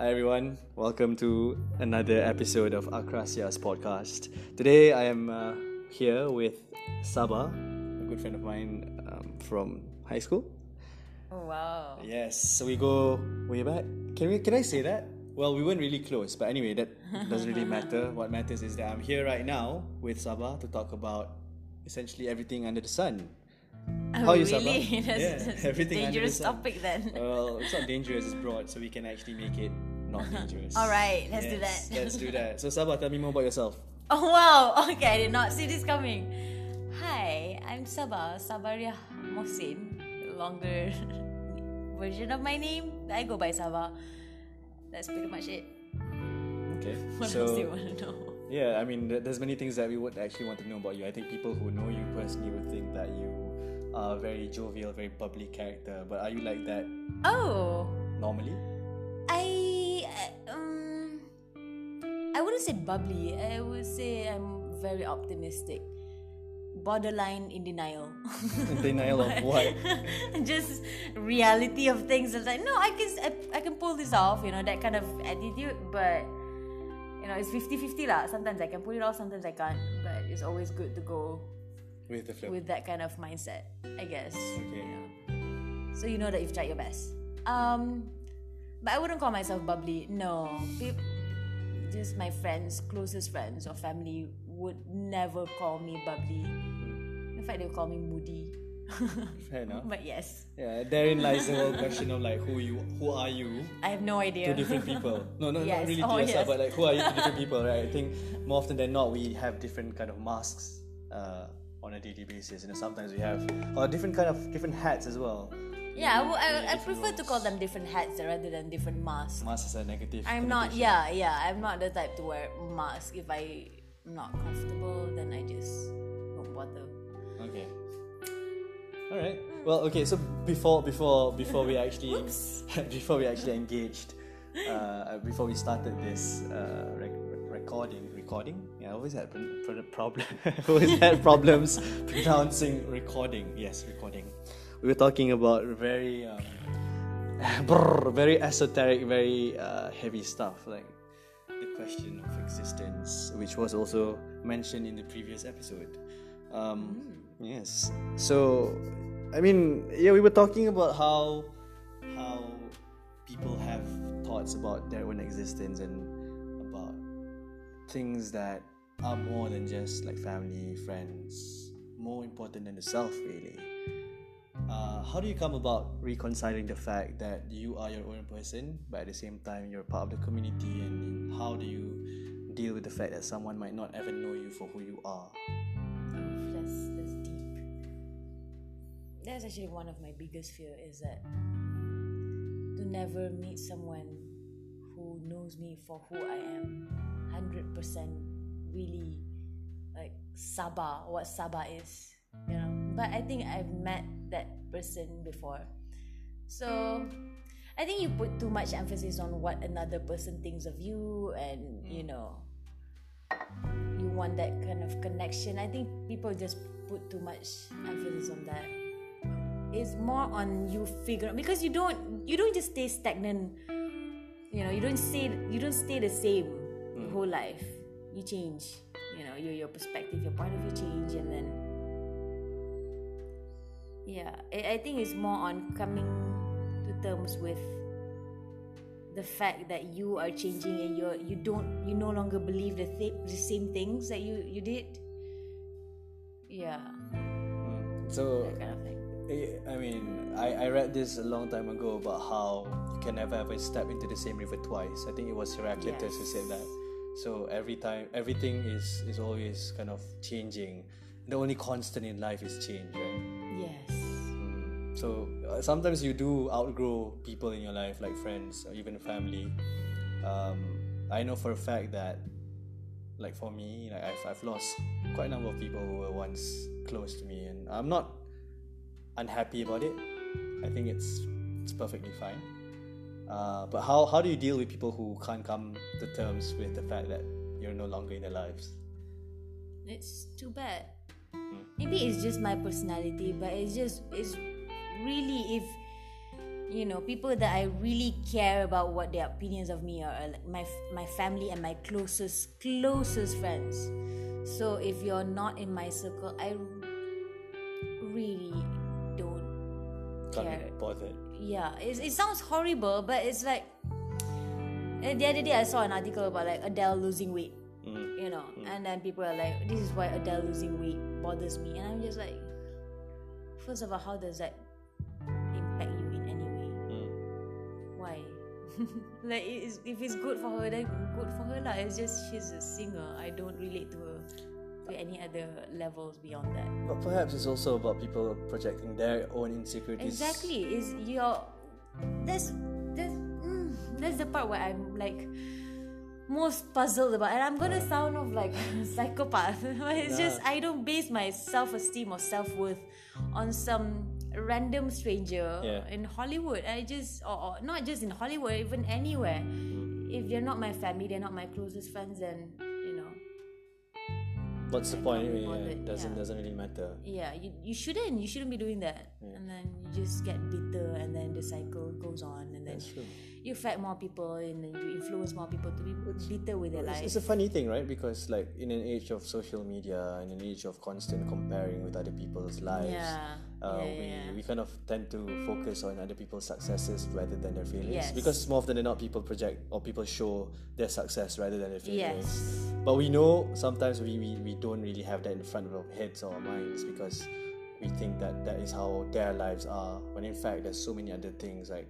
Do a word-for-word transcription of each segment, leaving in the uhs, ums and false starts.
Hi everyone, welcome to another episode of Akrasia's podcast. Today I am uh, here with Sabah, a good friend of mine um, from high school. Oh wow. Yes, so we go way back. Can we? Can I say that? Well, we weren't really close, but anyway, that doesn't really matter. What matters is that I'm here right now with Sabah to talk about essentially everything under the sun. How you really? Sabah? That's yeah, everything dangerous under the sun. Topic then. Well, it's not dangerous, it's broad, so we can actually make it not dangerous. Alright, let's yes, do that. Let's do that. So Sabah, tell me more about yourself. Oh wow, okay, I did not see this coming. Hi, I'm Sabah Sabariah Mohsin. Longer version of my name, I go by Sabah. That's pretty much it. Okay. What so, else do you want to know? Yeah, I mean, there's many things that we would actually want to know about you. I think people who know you personally would think that you are a very jovial, very bubbly character. But are you like that? Oh. Normally? I um, I wouldn't say bubbly. I would say I'm very optimistic, borderline in denial. Denial of what? Just reality of things. I was like, no, I can I, I can pull this off. You know, that kind of attitude. But you know, it's fifty-fifty lah. Sometimes I can pull it off. Sometimes I can't. But it's always good to go with the flip, with that kind of mindset, I guess. Okay. You know? So you know that you've tried your best. Um, but I wouldn't call myself bubbly. No, people, just my friends, closest friends or family would never call me bubbly. In fact, they would call me moody. Fair enough. But yes. Yeah, therein lies the whole question of like who you, who are you? I have no idea. To different people. No, no, yes. Not really to oh, yourself, yes. But like who are you to different people, right? I think more often than not we have different kind of masks. Uh, on a daily basis, you know, sometimes we have or different kind of different hats as well. Yeah, know, I, I, I prefer roles. To call them different hats rather than different masks. Masks are negative. I'm not. Yeah, yeah. I'm not the type to wear mask. If I'm not comfortable, then I just don't bother. Okay. All right. Well, okay. So before before before we actually before we actually engaged, uh, before we started this uh, rec- recording. Recording? Yeah, I always had problem. always had problems pronouncing recording. Yes, recording. We were talking about very, um, brrr, very esoteric, very uh, heavy stuff, like the question of existence, which was also mentioned in the previous episode. Um, mm. Yes. So, I mean, yeah, we were talking about how how people have thoughts about their own existence and things that are more than just like family, friends, more important than the self really. Uh, how do you come about reconciling the fact that you are your own person but at the same time you're part of the community, and how do you deal with the fact that someone might not ever know you for who you are? Oh, that's, that's deep. That's actually one of my biggest fear, is that to never meet someone who knows me for who I am. Hundred percent, really, like Sabah, what Sabah is, you know. But I think I've met that person before, so I think you put too much emphasis on what another person thinks of you, and you know, you want that kind of connection. I think people just put too much emphasis on that. It's more on you figure, because you don't, you don't just stay stagnant. You know, you don't stay, you don't stay the same. Whole life you change, you know, your your perspective, your point of view change, and then yeah, I, I think it's more on coming to terms with the fact that you are changing and you're you don't you no longer believe the th- the same things that you you did. Yeah. So that kind of thing. I mean, I, I read this a long time ago about how you can never ever step into the same river twice. I think it was Heraclitus yes. who said that. So every time, everything is, is always kind of changing. The only constant in life is change, right? Yes. Mm. So uh, sometimes you do outgrow people in your life, like friends or even family. Um, I know for a fact that, like for me, like I've I've lost quite a number of people who were once close to me, and I'm not unhappy about it. I think it's it's perfectly fine. Uh, but how, how do you deal with people who can't come to terms with the fact that you're no longer in their lives? It's too bad. Maybe it's just my personality, but it's just, it's really, if you know, people that I really care about what their opinions of me are, are like my my family and my closest closest friends. So if you're not in my circle, I really don't Can't care. Be bothered. Yeah, it it sounds horrible, but it's like the other day I saw an article about like Adele losing weight, mm. you know, mm. and then people are like, "This is why Adele losing weight bothers me," and I'm just like, first of all, how does that impact you in any way? Mm. Why? Like, it's, if it's good for her, then good for her lah. It's just she's a singer. I don't relate to her to any other levels beyond that. But perhaps it's also about people projecting their own insecurities. Exactly. Is your that's that's mm, that's the part where I'm like most puzzled about, and I'm gonna sound of like a psychopath. It's nah. just I don't base my self-esteem or self-worth on some random stranger yeah. in Hollywood. I just or, or not just in Hollywood, even anywhere. If they're not my family, they're not my closest friends, then you know, what's the point anyway? Yeah, it doesn't yeah. doesn't really matter. Yeah, you you shouldn't you shouldn't be doing that. Yeah. And then you just get bitter, and then the cycle goes on, and then you affect more people, and then you influence more people to be bitter with their life. It's a funny thing, right? Because like in an age of social media, in an age of constant comparing with other people's lives, yeah. Uh, yeah, we, yeah. we kind of tend to focus on other people's successes rather than their failures. Yes. Because more often than not, people project or people show their success rather than their failures. Yes. But we know sometimes we, we, we don't really have that in front of our heads or our minds, because we think that that is how their lives are, when in fact there's so many other things like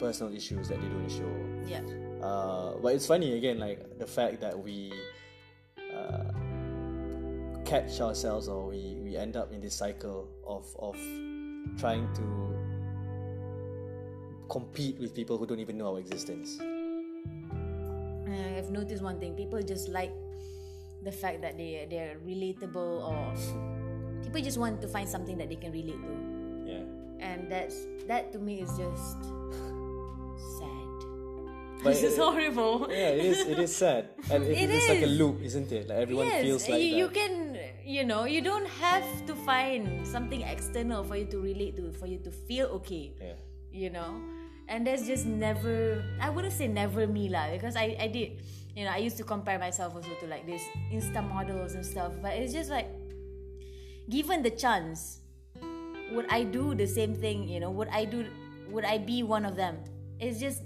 personal issues that they don't show. Yeah. Uh, but it's funny again, like the fact that we uh, catch ourselves, or we, we end up in this cycle of of trying to compete with people who don't even know our existence. I've noticed one thing: people just like the fact that they they're relatable, or people just want to find something that they can relate to. Yeah. And that's that to me is just. But this it, is horrible. Yeah, it is. It is sad, and it, it, it is. is like a loop, isn't it? Like everyone yes, feels like you, that. You can, you know, you don't have to find something external for you to relate to, for you to feel okay. Yeah. You know, and that's just never. I wouldn't say never me lah, because I, I did, you know, I used to compare myself also to like these Insta models and stuff. But it's just like, given the chance, would I do the same thing? You know, would I do? Would I be one of them? It's just.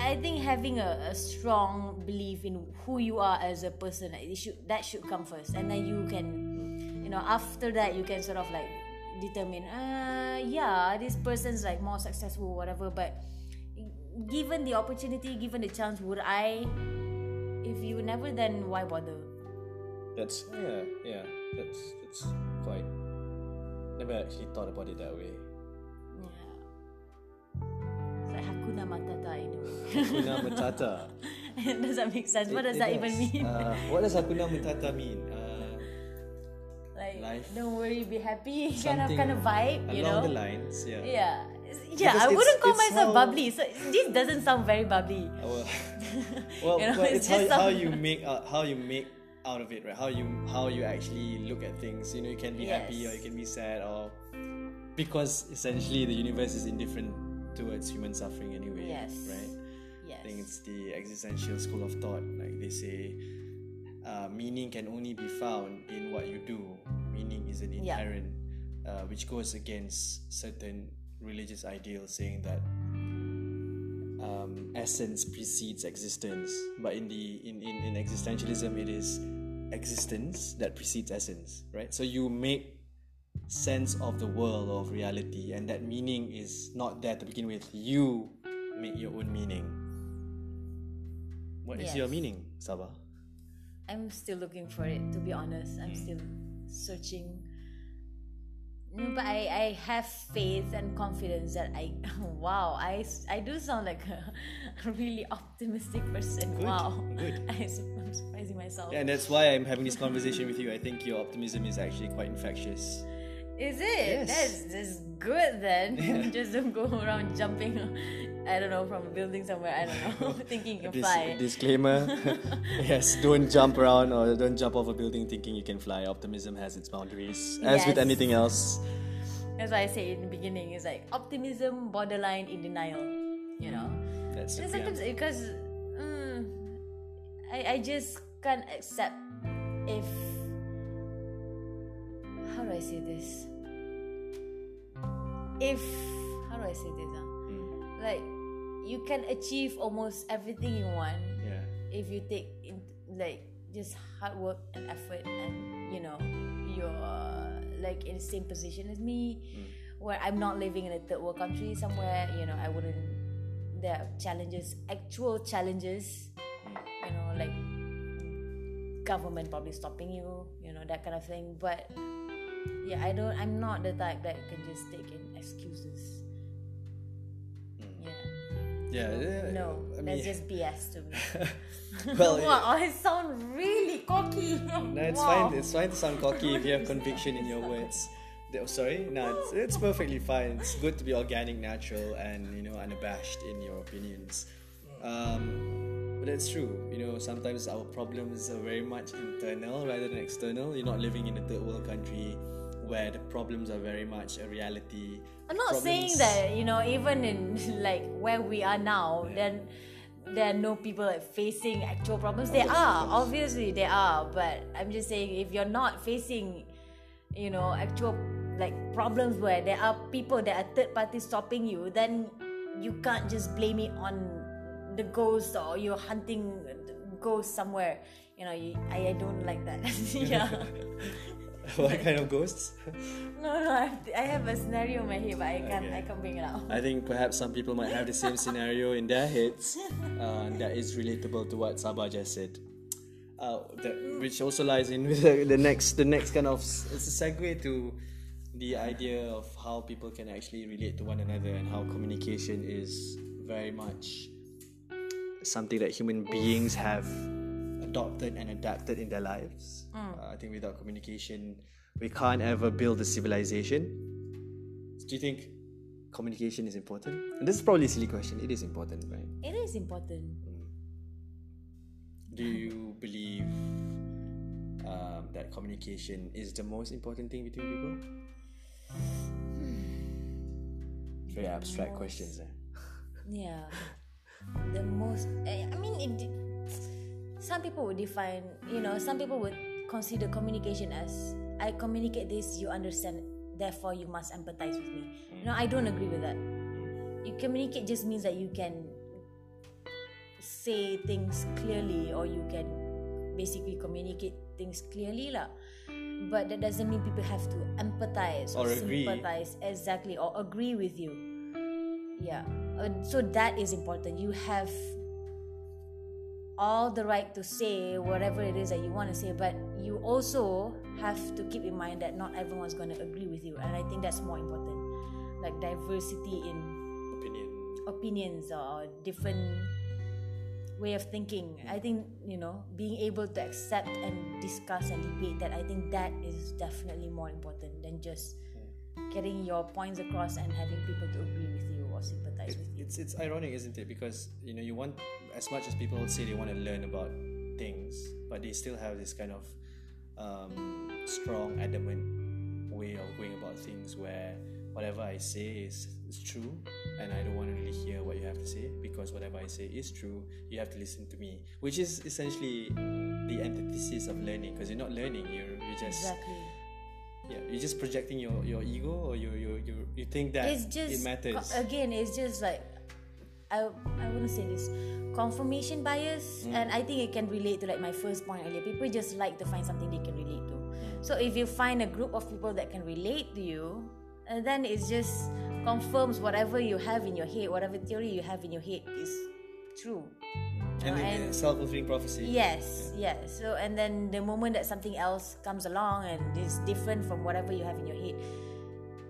I think having a, a strong belief in who you are as a person, it should, that should come first, and then you can, you know, after that you can sort of like determine, uh, yeah, this person's like more successful or whatever. But given the opportunity, given the chance, would I? If you never, then why bother? That's yeah, yeah. That's that's quite. Never actually thought about it that way. Hakuna Matata, you know. Hakuna Matata. Does that make sense? It, what does that does. even mean? Uh, what does Hakuna Matata mean? Uh, like, life, don't worry, be happy, kind of kind of vibe, along you know. the lines, yeah. Yeah, yeah. Because I wouldn't call myself how... bubbly. So this doesn't sound very bubbly. Well, well, you know, well it's, it's how, some... how you make out, how you make out of it, right? How you how you actually look at things. You know, you can be yes. happy or you can be sad, or because essentially the universe is indifferent towards human suffering anyway. Yes. Right? Yes. I think it's the existential school of thought. Like they say, uh, meaning can only be found in what you do. Meaning is an inherent, yeah. uh, which goes against certain religious ideals saying that um, essence precedes existence. But in the in, in, in existentialism, it is existence that precedes essence. Right? So you make sense of the world, of reality, and that meaning is not there to begin with. You make your own meaning. What yes. is your meaning, Sabah? I'm still looking for it, to be honest. I'm mm. still searching. No, but I, I have faith and confidence that I... Wow, I, I do sound like a really optimistic person. Good. Wow. Good. I, I'm surprising myself. Yeah, and that's why I'm having this conversation with you. I think your optimism is actually quite infectious. Is it? Yes. That's, that's good then. Yeah. Just don't go around jumping, I don't know, from a building somewhere, I don't know, thinking you can Dis- fly. Disclaimer. Yes, don't jump around or don't jump off a building thinking you can fly. Optimism has its boundaries, as yes. with anything else. That's why I say in the beginning, it's like optimism borderline in denial, you know. That's it, sometimes yeah. because mm, I I just can't accept if how do I say this? If how do I say this? Huh? Mm. Like you can achieve almost everything you want yeah. if you take in, like just hard work and effort, and you know your. Like in the same position as me, mm. where I'm not living in a third world country somewhere, you know, I wouldn't. There are challenges, actual challenges, you know, like government probably stopping you, you know, that kind of thing. But yeah, I don't. I'm not the type that can just take in excuses. Yeah. Yeah. yeah no, I mean, that's just B S to me. Well, wow, yeah. I sound really cocky. No, it's wow. fine. It's fine to sound cocky if you have conviction in your words. Oh, sorry, no, it's, it's perfectly fine. It's good to be organic, natural, and you know, unabashed in your opinions. Um, but it's true. You know, sometimes our problems are very much internal rather than external. You're not living in a third world country where the problems are very much a reality. I'm not problems... saying that, you know, even in like where we are now, yeah. then. There are no people like facing actual problems. There are, obviously there are, but I'm just saying if you're not facing, you know, actual like problems where there are people that are third party stopping you, then you can't just blame it on the ghost or you're hunting ghosts somewhere. You know, you, I, I don't like that. Yeah. What kind of ghosts? No, no, I have, I have a scenario in my head, but I can't, okay. I can't bring it out. I think perhaps some people might have the same scenario in their heads uh, that is relatable to what Sabah just said, uh, that, which also lies in with the, the next, the next kind of it's a segue to the idea of how people can actually relate to one another and how communication is very much something that human beings have adopted and adapted in their lives. Mm. Uh, I think without communication, we can't ever build a civilization. Do you think communication is important? And this is probably a silly question. It is important, right? It is important. Mm. Do you believe um, that communication is the most important thing between people? Hmm. Very abstract most... questions, eh? Yeah. The most... I mean, it... Some people would define, you know, some people would consider communication as I communicate this, you understand, therefore you must empathize with me. You know, I don't agree with that. You communicate just means that you can say things clearly or you can basically communicate things clearly lah. But that doesn't mean people have to empathize or, or sympathize exactly or agree with you. Yeah. So that is important. You have all the right to say whatever it is that you want to say, but you also have to keep in mind that not everyone's going to agree with you, and I think that's more important. Like diversity in Opinion. opinions or different way of thinking. I think, you know, being able to accept and discuss and debate that, I think that is definitely more important than just getting your points across and having people to agree with you or sympathize it, with you. It's it's ironic, isn't it? Because, you know, you want, as much as people say they want to learn about things, but they still have this kind of um, strong, adamant way of going about things where whatever I say is, is true, and I don't want to really hear what you have to say because whatever I say is true, you have to listen to me, which is essentially the antithesis of learning, because you're not learning, you're, you're just... Exactly. Yeah, you're just projecting your, your ego, or you you you you think that it's just, it matters. Again, it's just like I I want to say this confirmation bias, mm. and I think it can relate to like my first point earlier. People just like to find something they can relate to. Mm. So if you find a group of people that can relate to you, and then it just confirms whatever you have in your head, whatever theory you have in your head is true. And, uh, and self-fulfilling prophecy. Yes, yeah. yes. So and then the moment that something else comes along and is different from whatever you have in your head,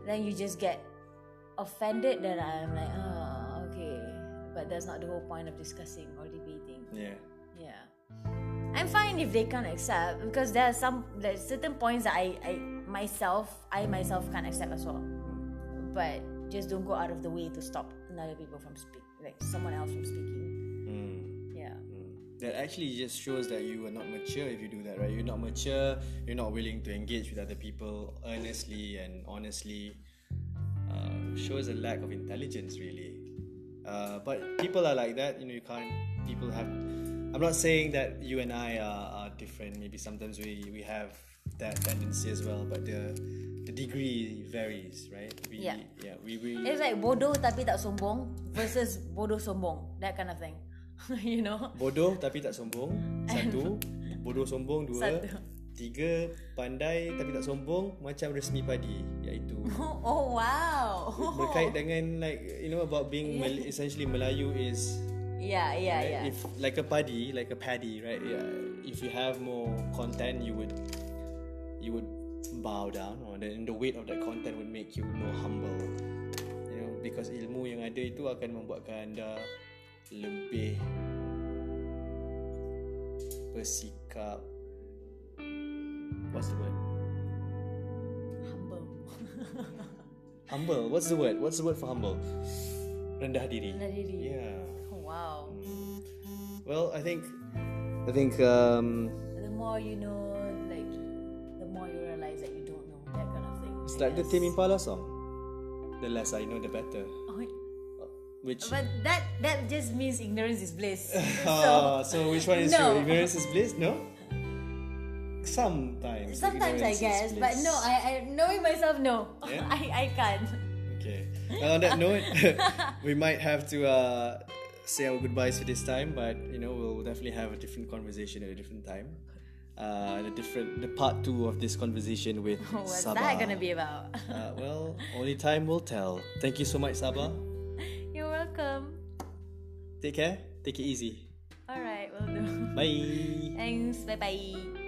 then you just get offended. Then I'm like, oh, okay, but that's not the whole point of discussing or debating. Yeah, yeah. I'm fine if they can't accept, because there are some there's certain points that I, I myself I myself can't accept as well. But just don't go out of the way to stop another people from speak like someone else from speaking. That actually just shows that you are not mature if you do that, right? You're not mature, you're not willing to engage with other people earnestly and honestly. shows a lack of intelligence, really. Uh, but people are like that, you know. You can't. People have. I'm not saying that you and I are, are different. Maybe sometimes we, we have that tendency as well. But the the degree varies, right? We, yeah. Yeah. We, we. It's like bodoh tapi tak sombong versus bodoh sombong. That kind of thing. You know. Bodoh tapi tak sombong. Satu. Bodoh sombong dua. Satu. Tiga, pandai tapi tak sombong macam Resmi Padi, iaitu oh wow oh. berkait dengan, like, you know, about being Mal- essentially Melayu is yeah yeah right? yeah if like a padi like a paddy right yeah. If you have more content, you would you would bow down, or the, and the weight of that content would make you more humble, you know, because ilmu yang ada itu akan membuatkan anda lebih bersikap, what's the word? Humble. Humble. What's the word? What's the word for humble? Rendah diri. Rendah diri. Yeah. Oh, wow. Mm. Well, I think, I think. Um, the more you know, like, the more you realize that you don't know, that kind of thing. It's I like guess. the Tame Impala song. The less I know, the better. Oh. Which? But that that just means ignorance is bliss. So, so which one is no. true? Ignorance is bliss? No. Sometimes Sometimes I guess, but no, I, I knowing myself, no yeah? I, I can't. Okay, well, on that note, we might have to uh, say our goodbyes for this time. But, you know, we'll definitely have a different conversation at a different time. Uh, the different, the part two of this conversation with Sabah. What's that gonna be about? uh, Well, only time will tell. Thank you so much, Sabah. You're welcome. Take care, take it easy. Alright, will do. Bye. Thanks, bye bye.